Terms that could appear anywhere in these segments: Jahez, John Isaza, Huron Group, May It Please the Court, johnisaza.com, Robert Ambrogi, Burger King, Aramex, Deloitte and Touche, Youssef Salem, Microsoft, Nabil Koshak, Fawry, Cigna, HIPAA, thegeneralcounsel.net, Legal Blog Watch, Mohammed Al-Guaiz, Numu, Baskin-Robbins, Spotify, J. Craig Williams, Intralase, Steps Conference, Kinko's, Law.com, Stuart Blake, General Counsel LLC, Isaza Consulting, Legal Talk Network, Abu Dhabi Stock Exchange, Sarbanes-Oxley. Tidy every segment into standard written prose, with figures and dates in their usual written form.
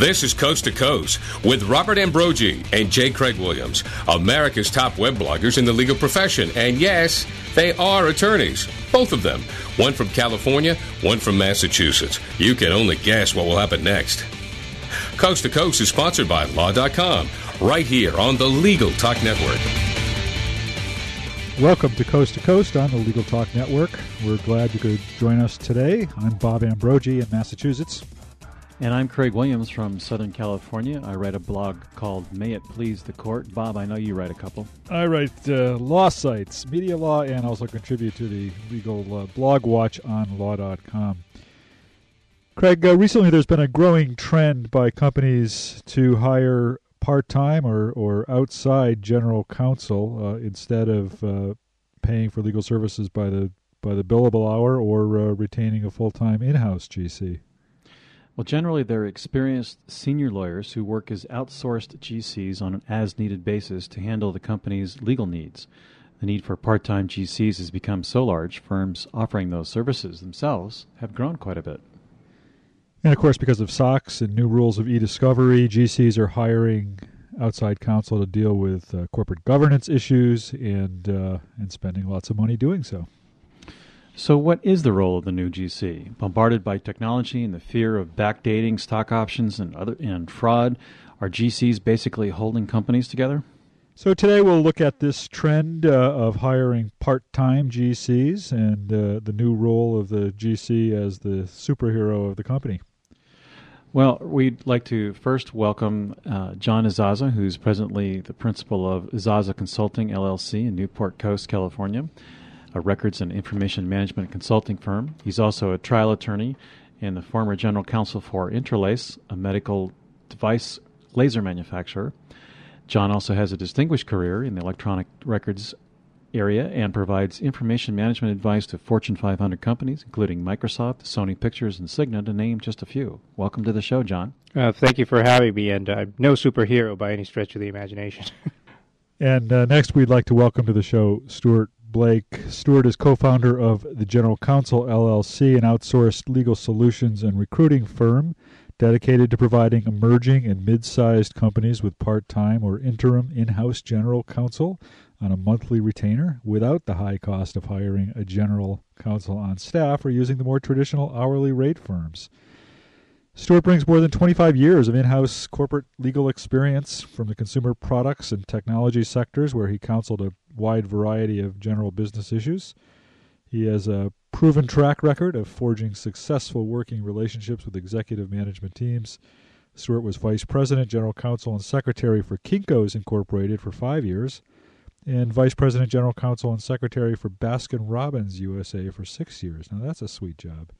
This is Coast to Coast with Robert Ambrogi and J. Craig Williams, America's top web bloggers in the legal profession. And yes, they are attorneys, both of them. One from California, one from Massachusetts. You can only guess what will happen next. Coast to Coast is sponsored by Law.com, right here on the Legal Talk Network. Welcome to Coast on the Legal Talk Network. We're glad you could join us today. I'm Bob Ambrogi in Massachusetts. And I'm Craig Williams from Southern California. I write a blog called May It Please the Court. Bob, I know you write a couple. I write law sites, media law, and also contribute to the Legal Blog Watch on Law.com. Craig, recently there's been a growing trend by companies to hire part-time or outside general counsel instead of paying for legal services by the billable hour or retaining a full-time in-house GC. Well, generally they're experienced senior lawyers who work as outsourced GCs on an as-needed basis to handle the company's legal needs. The need for part-time GCs has become so large, firms offering those services themselves have grown quite a bit. And, of course, because of SOX and new rules of e-discovery, GCs are hiring outside counsel to deal with corporate governance issues and spending lots of money doing so. So what is the role of the new GC? Bombarded by technology and the fear of backdating, stock options, and fraud, are GCs basically holding companies together? So today we'll look at this trend of hiring part-time GCs and the new role of the GC as the superhero of the company. Well, we'd like to first welcome John Isaza, who's presently the principal of Isaza Consulting LLC in Newport Coast, California, a records and information management consulting firm. He's also a trial attorney and the former general counsel for Intralase, a medical device laser manufacturer. John also has a distinguished career in the electronic records area and provides information management advice to Fortune 500 companies, including Microsoft, Sony Pictures, and Cigna, to name just a few. Welcome to the show, John. Thank you for having me, and I'm no superhero by any stretch of the imagination. And next, we'd like to welcome to the show Stuart Blake. Stuart is co-founder of the General Counsel LLC, an outsourced legal solutions and recruiting firm dedicated to providing emerging and mid-sized companies with part-time or interim in-house general counsel on a monthly retainer without the high cost of hiring a general counsel on staff or using the more traditional hourly rate firms. Stuart brings more than 25 years of in-house corporate legal experience from the consumer products and technology sectors, where he counseled a wide variety of general business issues. He has a proven track record of forging successful working relationships with executive management teams. Stuart was vice president, general counsel, and secretary for Kinko's Incorporated for 5 years, and vice president, general counsel, and secretary for Baskin-Robbins USA for 6 years. Now, that's a sweet job.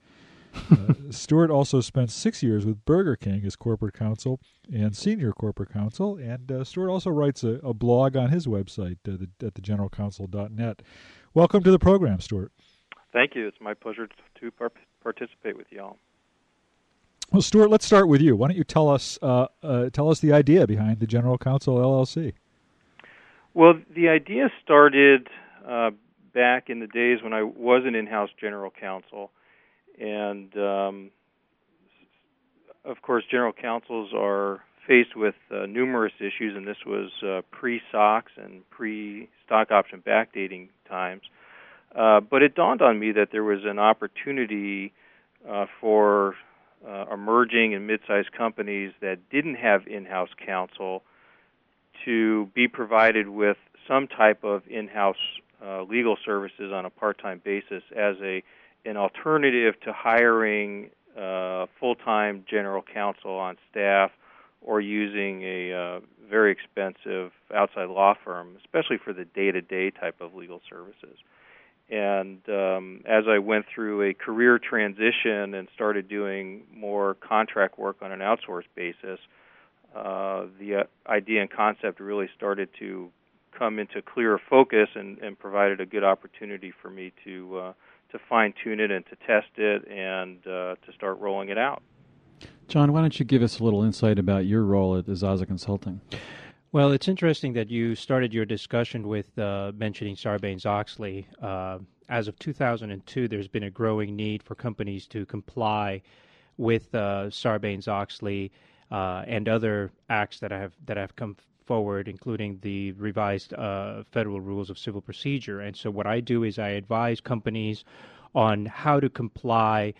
Stuart also spent 6 years with Burger King as corporate counsel and senior corporate counsel, and Stuart also writes a blog on his website at thegeneralcounsel.net. Welcome to the program, Stuart. Thank you. It's my pleasure to participate with y'all. Well, Stuart, let's start with you. Why don't you tell us the idea behind the General Counsel LLC? Well, the idea started back in the days when I was an in-house general counsel, and of course, general counsels are faced with numerous issues, and this was pre-SOX and pre-stock option backdating times. But it dawned on me that there was an opportunity for emerging and mid-sized companies that didn't have in-house counsel to be provided with some type of in-house legal services on a part-time basis as an alternative to hiring full-time general counsel on staff or using a very expensive outside law firm, especially for the day-to-day type of legal services. And as I went through a career transition and started doing more contract work on an outsourced basis, the idea and concept really started to come into clearer focus and provided a good opportunity for me to fine-tune it and to test it and to start rolling it out. John, why don't you give us a little insight about your role at Isaza Consulting? Well, it's interesting that you started your discussion with mentioning Sarbanes-Oxley. As of 2002, there's been a growing need for companies to comply with Sarbanes-Oxley and other acts that have come forward, including the revised federal rules of civil procedure. And so what I do is I advise companies on how to comply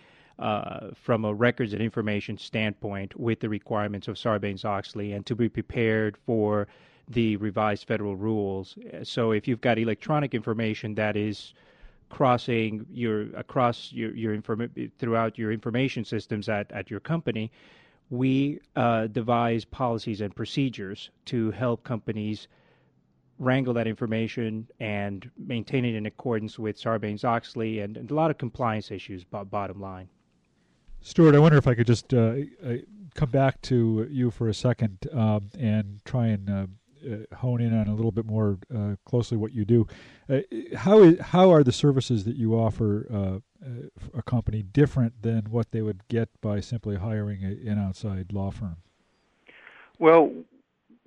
from a records and information standpoint with the requirements of Sarbanes-Oxley and to be prepared for the revised federal rules. So if you've got electronic information that is crossing throughout your information systems at your company, we devise policies and procedures to help companies wrangle that information and maintain it in accordance with Sarbanes-Oxley and a lot of compliance issues, bottom line. Stuart, I wonder if I could just come back to you for a second and try and hone in on a little bit more closely what you do. How are the services that you offer a company different than what they would get by simply hiring an outside law firm? Well,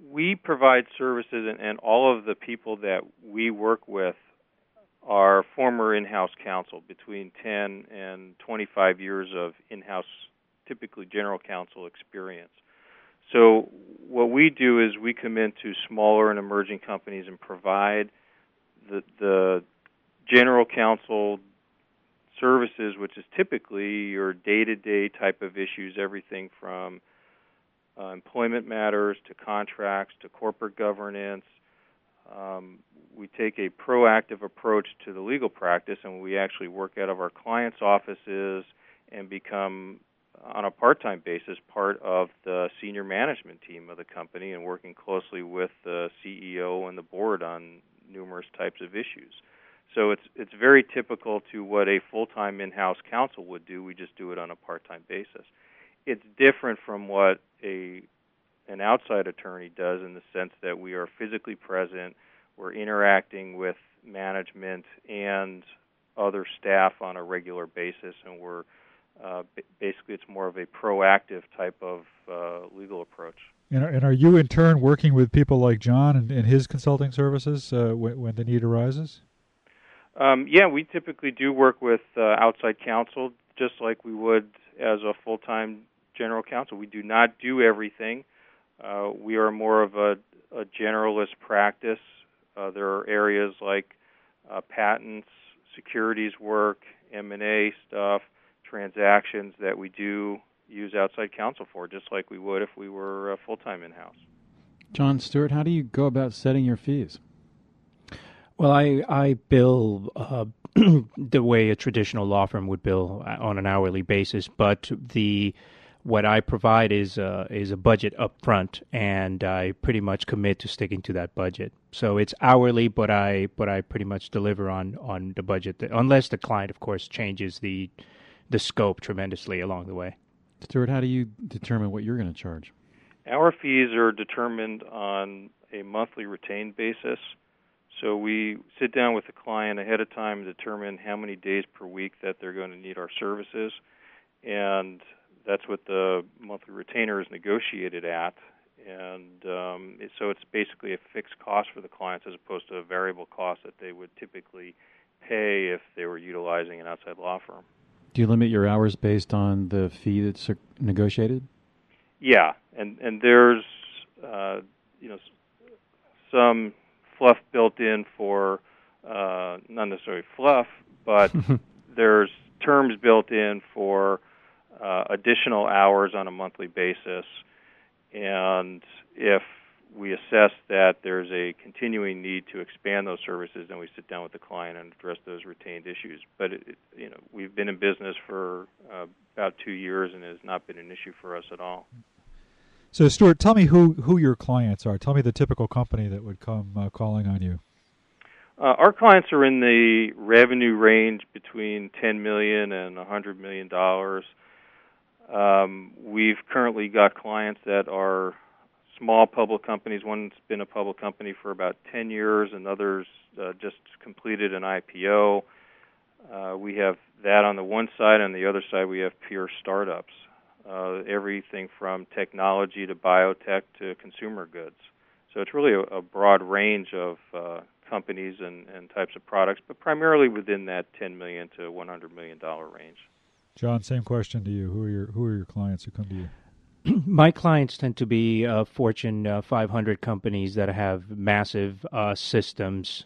we provide services, and all of the people that we work with are former in-house counsel, between 10 and 25 years of in-house, typically general counsel experience. So what we do is we come into smaller and emerging companies and provide the general counsel services, which is typically your day-to-day type of issues, everything from employment matters to contracts to corporate governance. We take a proactive approach to the legal practice, and we actually work out of our clients' offices and become, on a part-time basis, part of the senior management team of the company and working closely with the CEO and the board on numerous types of issues. So it's very typical to what a full-time in-house counsel would do. We just do it on a part-time basis. It's different from what an outside attorney does in the sense that we are physically present, we're interacting with management and other staff on a regular basis, and we're basically, it's more of a proactive type of legal approach. And are you, in turn, working with people like John and his consulting services when the need arises? Yeah, we typically do work with outside counsel, just like we would as a full-time general counsel. We do not do everything. We are more of a generalist practice. There are areas like patents, securities work, M&A stuff, transactions that we do use outside counsel for, just like we would if we were full-time in-house. John, Stewart, how do you go about setting your fees? Well, I bill the way a traditional law firm would bill on an hourly basis, but what I provide is a budget up front, and I pretty much commit to sticking to that budget. So it's hourly, but I pretty much deliver on the budget, unless the client, of course, changes the scope tremendously along the way. Stuart, how do you determine what you're going to charge? Our fees are determined on a monthly retained basis. So we sit down with the client ahead of time and determine how many days per week that they're going to need our services. And that's what the monthly retainer is negotiated at. And so it's basically a fixed cost for the clients as opposed to a variable cost that they would typically pay if they were utilizing an outside law firm. Do you limit your hours based on the fee that's negotiated? Yeah, and there's some fluff built in for not necessarily fluff, but there's terms built in for additional hours on a monthly basis, and if we assess that there's a continuing need to expand those services, and we sit down with the client and address those retained issues. But we've been in business for about 2 years, and it has not been an issue for us at all. So, Stuart, tell me who your clients are. Tell me the typical company that would come calling on you. Our clients are in the revenue range between $10 million and $100 million. We've currently got clients that are small public companies. One's been a public company for about 10 years, and others just completed an IPO. We have that on the one side, and on the other side we have pure startups, everything from technology to biotech to consumer goods. So it's really a broad range of companies and types of products, but primarily within that $10 million to $100 million range. John, same question to you. Who are your clients who come to you? my clients tend to be Fortune 500 companies that have massive systems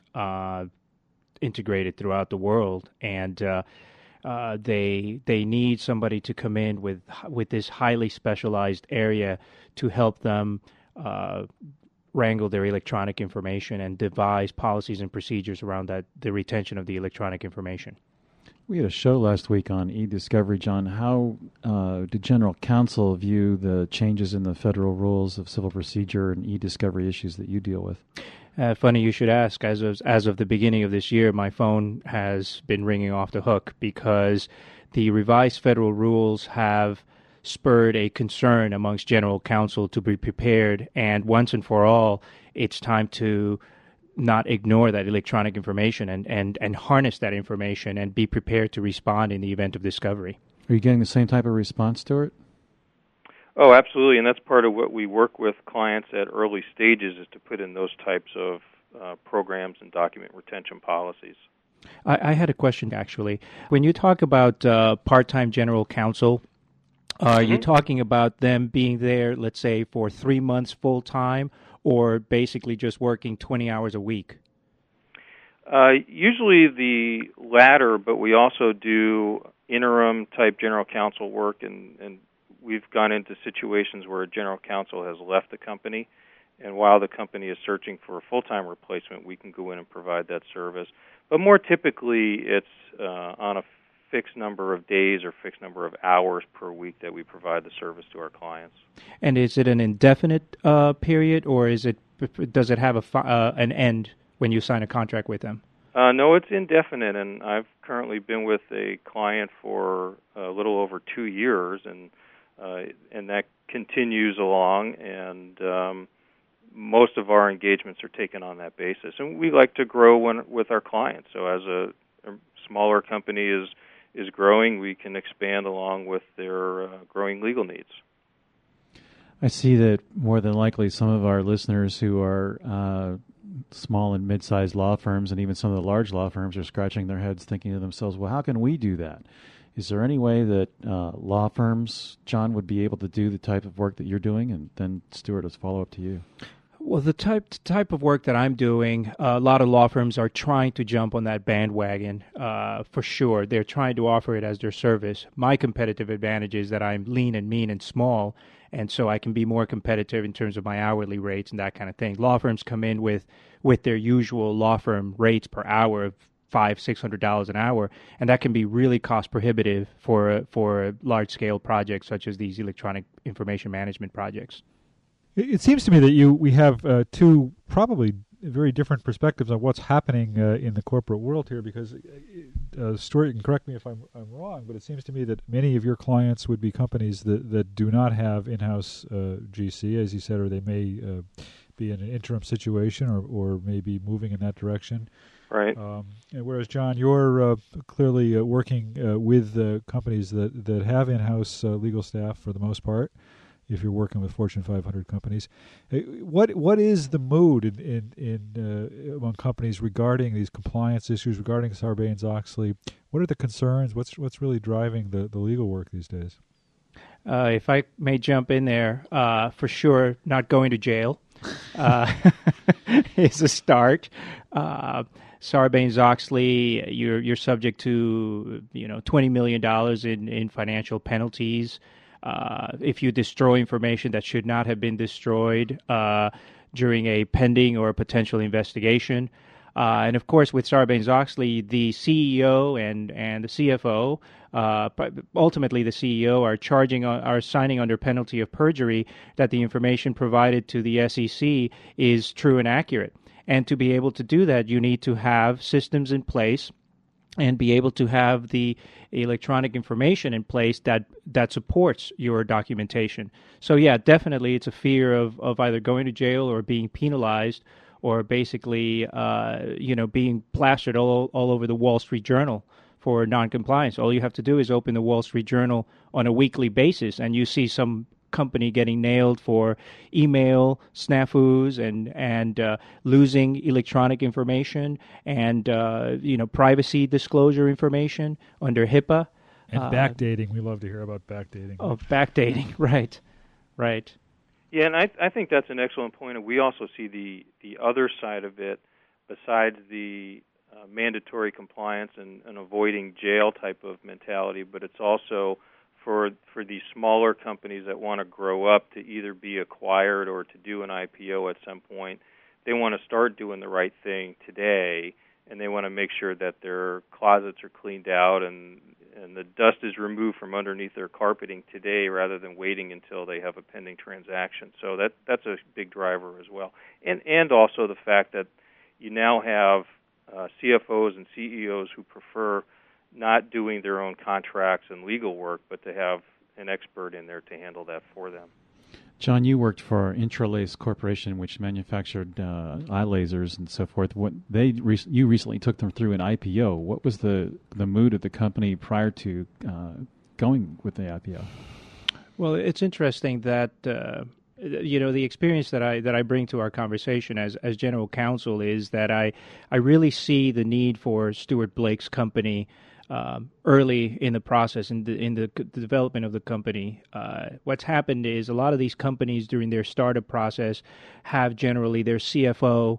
integrated throughout the world, and they need somebody to come in with this highly specialized area to help them wrangle their electronic information and devise policies and procedures around that, the retention of the electronic information. We had a show last week on e-discovery, John. How did General Counsel view the changes in the federal rules of civil procedure and e-discovery issues that you deal with? Funny you should ask. As of the beginning of this year, my phone has been ringing off the hook because the revised federal rules have spurred a concern amongst General Counsel to be prepared. And once and for all, it's time to not ignore that electronic information and harness that information and be prepared to respond in the event of discovery. Are you getting the same type of response to it? Oh, absolutely, and that's part of what we work with clients at early stages is to put in those types of programs and document retention policies. I had a question, actually. When you talk about part-time general counsel, are you talking about them being there, let's say, for 3 months full-time, or basically just working 20 hours a week? Usually the latter, but we also do interim-type general counsel work, and we've gone into situations where a general counsel has left the company, and while the company is searching for a full-time replacement, we can go in and provide that service. But more typically, it's on a fixed number of days or fixed number of hours per week that we provide the service to our clients. And is it an indefinite period, or is it does it have an end when you sign a contract with them? No, it's indefinite, and I've currently been with a client for a little over 2 years, and that continues along, and most of our engagements are taken on that basis. And we like to grow with our clients, so as a smaller company is growing, we can expand along with their growing legal needs. I see that more than likely some of our listeners who are small and mid-sized law firms and even some of the large law firms are scratching their heads thinking to themselves, well, how can we do that? Is there any way that law firms, John, would be able to do the type of work that you're doing? And then, Stuart, as a follow-up to you. Well, the type of work that I'm doing, a lot of law firms are trying to jump on that bandwagon for sure. They're trying to offer it as their service. My competitive advantage is that I'm lean and mean and small, and so I can be more competitive in terms of my hourly rates and that kind of thing. Law firms come in with their usual law firm rates per hour of $500-$600 an hour, and that can be really cost prohibitive for large-scale projects such as these electronic information management projects. It seems to me that we have two probably very different perspectives on what's happening in the corporate world here because, Stuart, you can correct me if I'm wrong, but it seems to me that many of your clients would be companies that do not have in-house GC, as you said, or they may be in an interim situation or maybe moving in that direction. Right. Whereas, John, you're clearly working with companies that have in-house legal staff for the most part. If you're working with Fortune 500 companies, what is the mood in among companies regarding these compliance issues, regarding Sarbanes-Oxley? What are the concerns? What's really driving the legal work these days? If I may jump in there, for sure, not going to jail is a start. Sarbanes-Oxley, you're subject to $20 million in financial penalties. If you destroy information that should not have been destroyed during a pending or a potential investigation. And, of course, with Sarbanes-Oxley, the CEO and the CFO, ultimately the CEO, are signing under penalty of perjury that the information provided to the SEC is true and accurate. And to be able to do that, you need to have systems in place and be able to have the electronic information in place that supports your documentation. So, yeah, definitely it's a fear of either going to jail or being penalized or basically, being plastered all over the Wall Street Journal for noncompliance. All you have to do is open the Wall Street Journal on a weekly basis, and you see some company getting nailed for email snafus and losing electronic information and privacy disclosure information under HIPAA and backdating. We love to hear about backdating. Oh, backdating, right? Right. Yeah, and I think that's an excellent point. And we also see the other side of it, besides the mandatory compliance and avoiding jail type of mentality, but it's also for these smaller companies that want to grow up to either be acquired or to do an IPO at some point. They want to start doing the right thing today, and they want to make sure that their closets are cleaned out and the dust is removed from underneath their carpeting today rather than waiting until they have a pending transaction. So that's a big driver as well. And also the fact that you now have CFOs and CEOs who prefer not doing their own contracts and legal work, but to have an expert in there to handle that for them. John, you worked for Intralase Corporation, which manufactured eye lasers and so forth. What they you recently took them through an IPO. What was the mood of the company prior to going with the IPO? Well, it's interesting that the experience that I bring to our conversation as general counsel is that I really see the need for Stuart Blake's company. Early in the process, in the development of the company. What's happened is a lot of these companies during their startup process have generally their CFO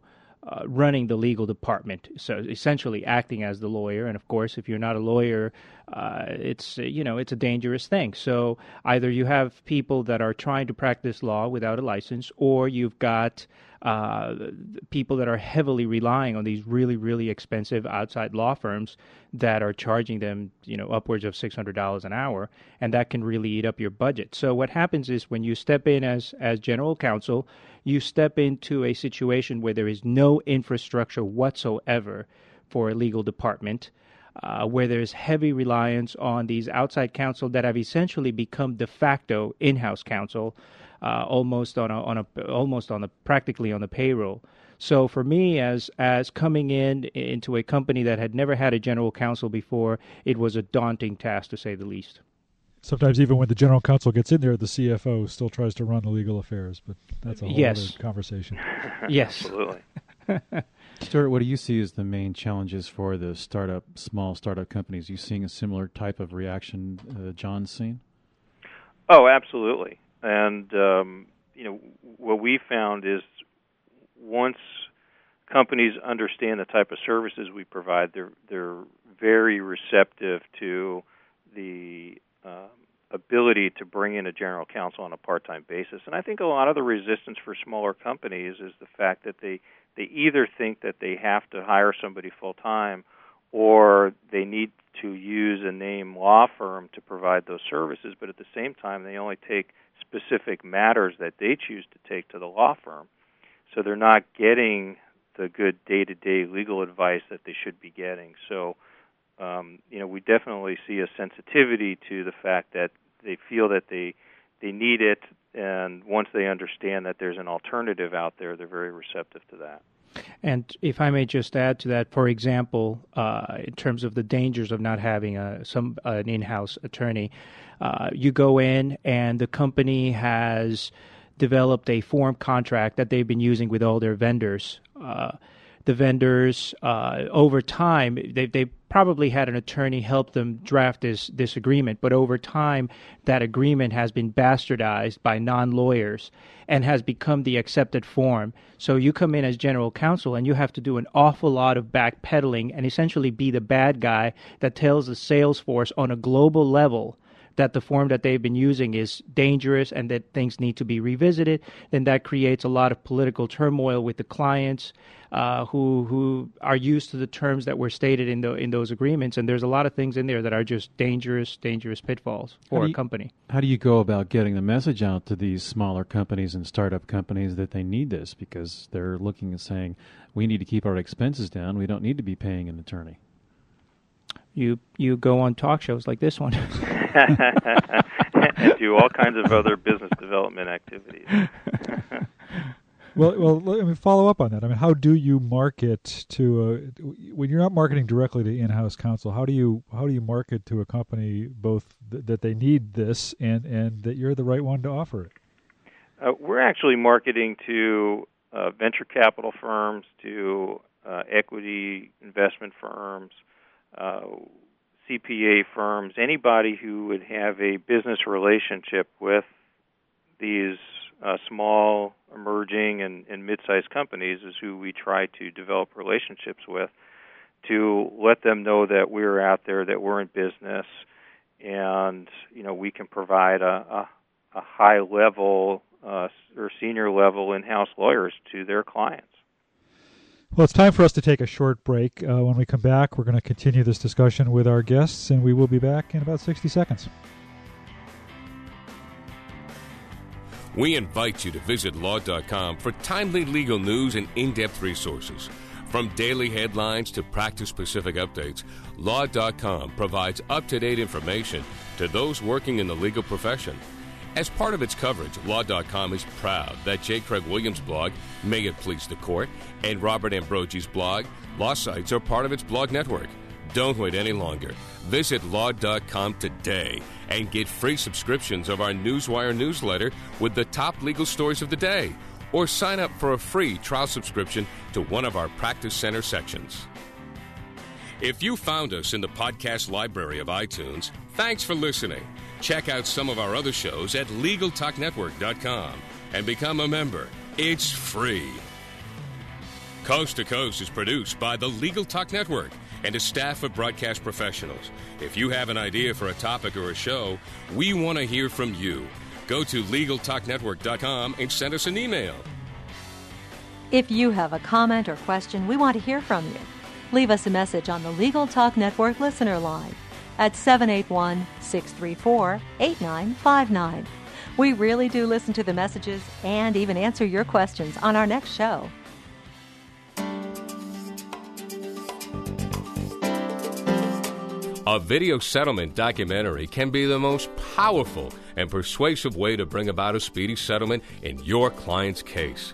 running the legal department, so essentially acting as the lawyer. And of course, if you're not a lawyer, it's a dangerous thing. So either you have people that are trying to practice law without a license, or you've got people that are heavily relying on these really, really expensive outside law firms that are charging them, upwards of $600 an hour, and that can really eat up your budget. So what happens is when you step in as general counsel, you step into a situation where there is no infrastructure whatsoever for a legal department, where there is heavy reliance on these outside counsel that have essentially become de facto in-house counsel. Practically on the payroll. So for me, as coming into a company that had never had a general counsel before, it was a daunting task to say the least. Sometimes even when the general counsel gets in there, the CFO still tries to run the legal affairs, but that's a whole other conversation. Yes, absolutely. Stuart, what do you see as the main challenges for the small startup companies? You seeing a similar type of reaction John's seen? Oh, absolutely. And, what we found is once companies understand the type of services we provide, they're very receptive to the ability to bring in a general counsel on a part-time basis. And I think a lot of the resistance for smaller companies is the fact that they either think that they have to hire somebody full-time or they need to use a name law firm to provide those services, but at the same time they only take specific matters that they choose to take to the law firm. So they're not getting the good day-to-day legal advice that they should be getting. So, we definitely see a sensitivity to the fact that they feel that they need it, and once they understand that there's an alternative out there, they're very receptive to that. And if I may just add to that, for example, in terms of the dangers of not having an in-house attorney, you go in and the company has developed a form contract that they've been using with all their vendors. The vendors, over time, they probably had an attorney help them draft this agreement, but over time, that agreement has been bastardized by non-lawyers and has become the accepted form. So you come in as general counsel, and you have to do an awful lot of backpedaling and essentially be the bad guy that tells the sales force on a global level that the form that they've been using is dangerous and that things need to be revisited. Then that creates a lot of political turmoil with the clients who are used to the terms that were stated in those agreements. And there's a lot of things in there that are just dangerous, dangerous pitfalls for a company. How do you go about getting the message out to these smaller companies and startup companies that they need this? Because they're looking and saying, we need to keep our expenses down. We don't need to be paying an attorney. You go on talk shows like this one. And do all kinds of other business development activities. Well, let me follow up on that. I mean, how do you market to when you're not marketing directly to in-house counsel? How do you market to a company both that they need this and that you're the right one to offer it? We're actually marketing to venture capital firms, to equity investment firms. CPA firms, anybody who would have a business relationship with these small, emerging, and mid-sized companies is who we try to develop relationships with, to let them know that we're out there, that we're in business, and you know we can provide a high level or senior level in-house lawyers to their clients. Well, it's time for us to take a short break. When we come back, we're going to continue this discussion with our guests, and we will be back in about 60 seconds. We invite you to visit Law.com for timely legal news and in-depth resources. From daily headlines to practice-specific updates, Law.com provides up-to-date information to those working in the legal profession. As part of its coverage, Law.com is proud that J. Craig Williams' blog, May It Please the Court, and Robert Ambrogi's blog, Law Sites, are part of its blog network. Don't wait any longer. Visit Law.com today and get free subscriptions of our Newswire newsletter with the top legal stories of the day, or sign up for a free trial subscription to one of our Practice Center sections. If you found us in the podcast library of iTunes, thanks for listening. Check out some of our other shows at LegalTalkNetwork.com and become a member. It's free. Coast to Coast is produced by the Legal Talk Network and a staff of broadcast professionals. If you have an idea for a topic or a show, we want to hear from you. Go to LegalTalkNetwork.com and send us an email. If you have a comment or question, we want to hear from you. Leave us a message on the Legal Talk Network listener line at 781-634-8959. We really do listen to the messages and even answer your questions on our next show. A video settlement documentary can be the most powerful and persuasive way to bring about a speedy settlement in your client's case.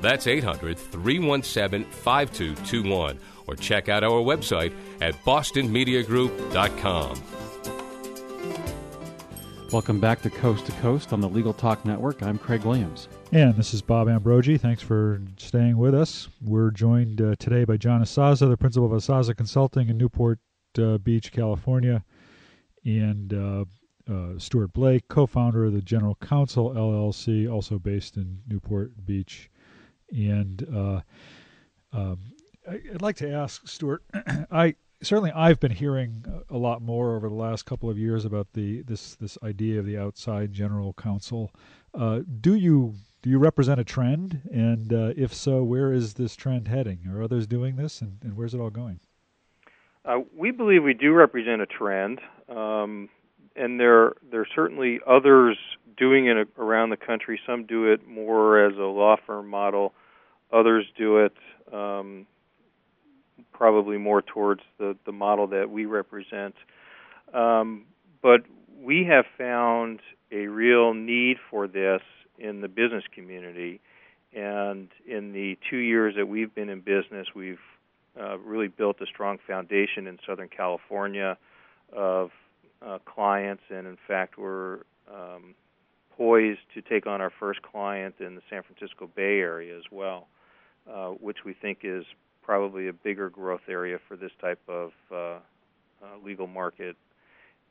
That's 800-317-5221, or check out our website at bostonmediagroup.com. Welcome back to Coast on the Legal Talk Network. I'm Craig Williams. And this is Bob Ambrogi. Thanks for staying with us. We're joined today by John Isaza, the principal of Isaza Consulting in Newport Beach, California, and Stuart Blake, co-founder of the General Counsel LLC, also based in Newport Beach. And I'd like to ask Stuart, I've been hearing a lot more over the last couple of years about this idea of the outside general counsel. Do you represent a trend? And if so, where is this trend heading? Are others doing this, and where's it all going? We believe we do represent a trend, and there are certainly others doing it around the country. Some do it more as a law firm model. Others do it probably more towards the model that we represent. But we have found a real need for this in the business community. And in the 2 years that we've been in business, we've really built a strong foundation in Southern California of clients. And, in fact, we're poised to take on our first client in the San Francisco Bay Area as well, which we think is probably a bigger growth area for this type of legal market.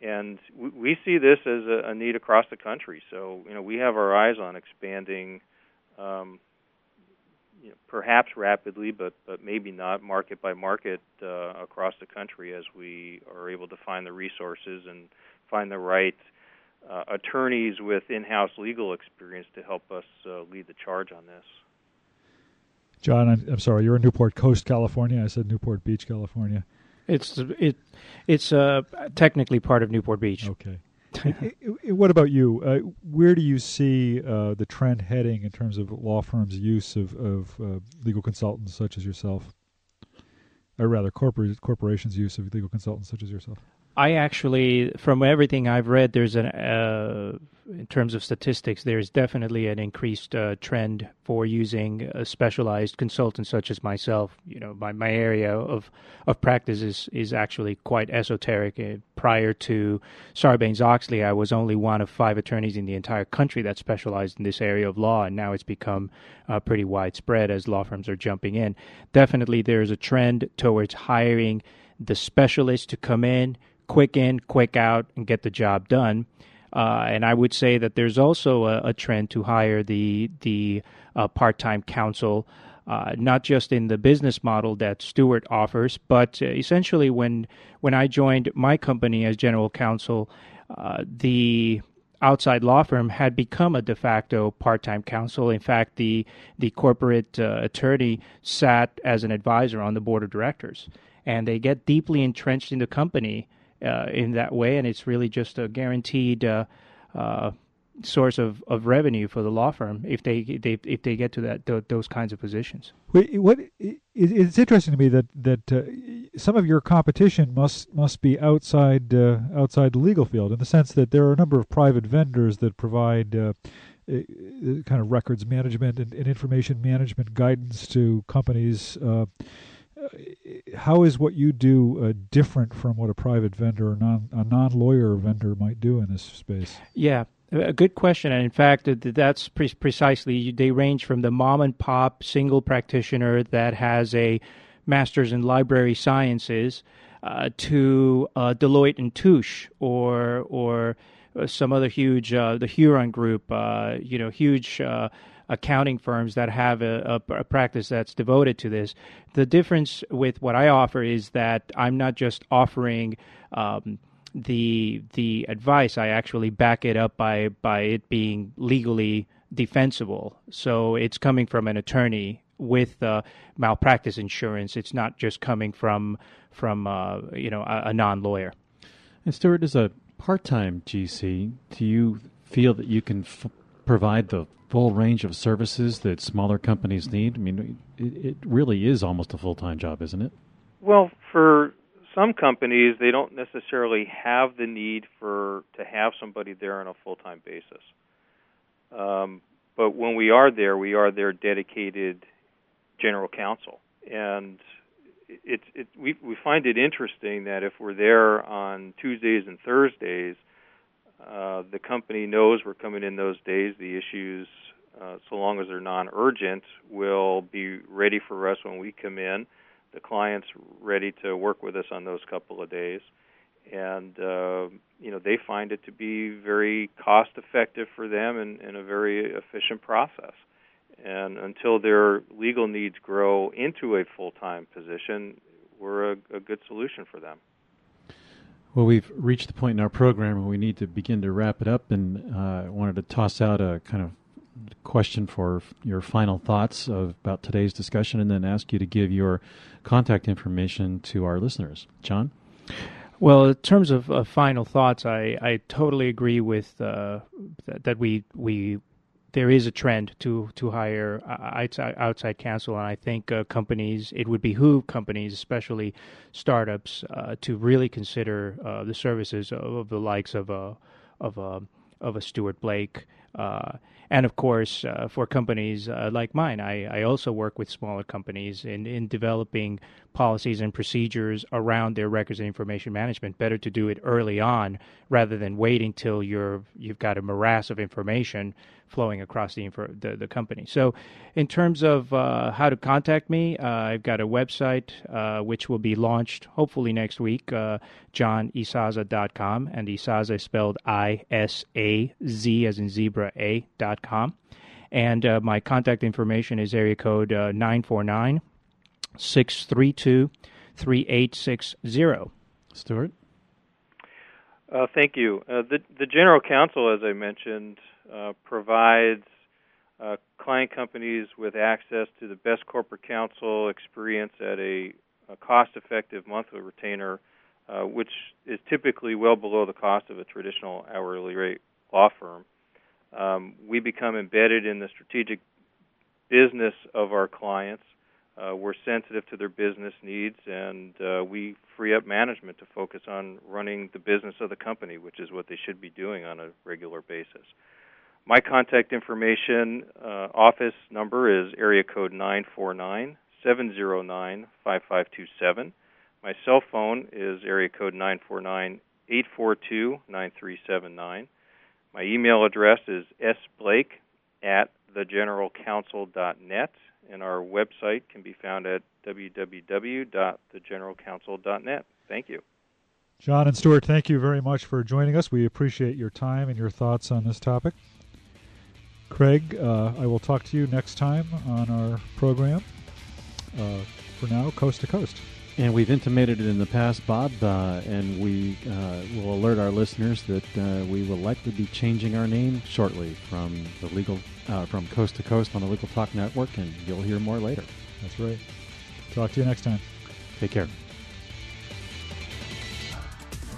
And we see this as a need across the country. So, we have our eyes on expanding, perhaps rapidly, but maybe not market by market across the country as we are able to find the resources and find the right attorneys with in-house legal experience to help us lead the charge on this. John, I'm sorry, you're in Newport Coast, California. I said Newport Beach, California. It's technically part of Newport Beach. Okay. What about you? Where do you see the trend heading in terms of law firms' use of legal consultants such as yourself, or rather corporations' use of legal consultants such as yourself? I actually, from everything I've read, there's an in terms of statistics, there is definitely an increased trend for using a specialized consultant such as myself. You know, my area of practice is actually quite esoteric. Prior to Sarbanes-Oxley, I was only one of five attorneys in the entire country that specialized in this area of law, and now it's become pretty widespread as law firms are jumping in. Definitely there is a trend towards hiring the specialist to come in, quick out, and get the job done. And I would say that there's also a trend to hire the part-time counsel, not just in the business model that Stewart offers, but essentially when I joined my company as general counsel, the outside law firm had become a de facto part-time counsel. In fact, the corporate attorney sat as an advisor on the board of directors, and they get deeply entrenched in the company in that way, and it's really just a guaranteed source of revenue for the law firm if they get to those kinds of positions. It's interesting to me that some of your competition must be outside the legal field, in the sense that there are a number of private vendors that provide kind of records management and information management guidance to companies. How is what you do different from what a private vendor or a non-lawyer vendor might do in this space? Yeah, a good question. And in fact, that's precisely, they range from the mom-and-pop single practitioner that has a master's in library sciences to Deloitte and Touche or some other huge, the Huron Group, huge... accounting firms that have a practice that's devoted to this. The difference with what I offer is that I'm not just offering the advice. I actually back it up by it being legally defensible. So it's coming from an attorney with malpractice insurance. It's not just coming from a non-lawyer. And Stuart, as a part-time GC, do you feel that you can provide the full range of services that smaller companies need? I mean, it really is almost a full-time job, isn't it? Well, for some companies, they don't necessarily have the need to have somebody there on a full-time basis. But when we are their dedicated general counsel, and we find it interesting that if we're there on Tuesdays and Thursdays, the company knows we're coming in those days. The issues, so long as they're non-urgent, will be ready for us when we come in. The client's ready to work with us on those couple of days. And, they find it to be very cost-effective for them and a very efficient process. And until their legal needs grow into a full-time position, we're a good solution for them. Well, we've reached the point in our program where we need to begin to wrap it up, and I wanted to toss out a kind of question for your final thoughts about today's discussion, and then ask you to give your contact information to our listeners. John? Well, in terms of final thoughts, I totally agree with that we there is a trend to hire outside counsel, and I think it would behoove companies, especially startups, to really consider the services of the likes of a Stuart Blake, and of course for companies like mine. I also work with smaller companies in developing policies and procedures around their records and information management. Better to do it early on rather than waiting till you've got a morass of information flowing across the company. So in terms of how to contact me, I've got a website which will be launched hopefully next week, johnisaza.com, and Isaza is spelled I-S-A-Z as in zebra A.com. And my contact information is area code 949-632-3860. Stuart? Thank you. The general counsel, as I mentioned, provides client companies with access to the best corporate counsel experience at a cost-effective monthly retainer, which is typically well below the cost of a traditional hourly rate law firm. We become embedded in the strategic business of our clients. We're sensitive to their business needs, and we free up management to focus on running the business of the company, which is what they should be doing on a regular basis. My contact information office number is area code 949-709-5527. My cell phone is area code 949-842-9379. My email address is sblake@thegeneralcounsel.net, and our website can be found at www.thegeneralcounsel.net. Thank you. John and Stuart, thank you very much for joining us. We appreciate your time and your thoughts on this topic. Craig, I will talk to you next time on our program. For now, coast to coast. And we've intimated it in the past, Bob, and we will alert our listeners that we will likely be changing our name shortly from the legal, from coast to coast on the Legal Talk Network, and you'll hear more later. That's right. Talk to you next time. Take care.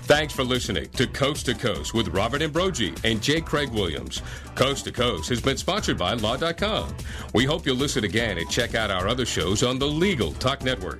Thanks for listening to Coast with Robert Ambrogi and J. Craig Williams. Coast to Coast has been sponsored by Law.com. We hope you'll listen again and check out our other shows on the Legal Talk Network.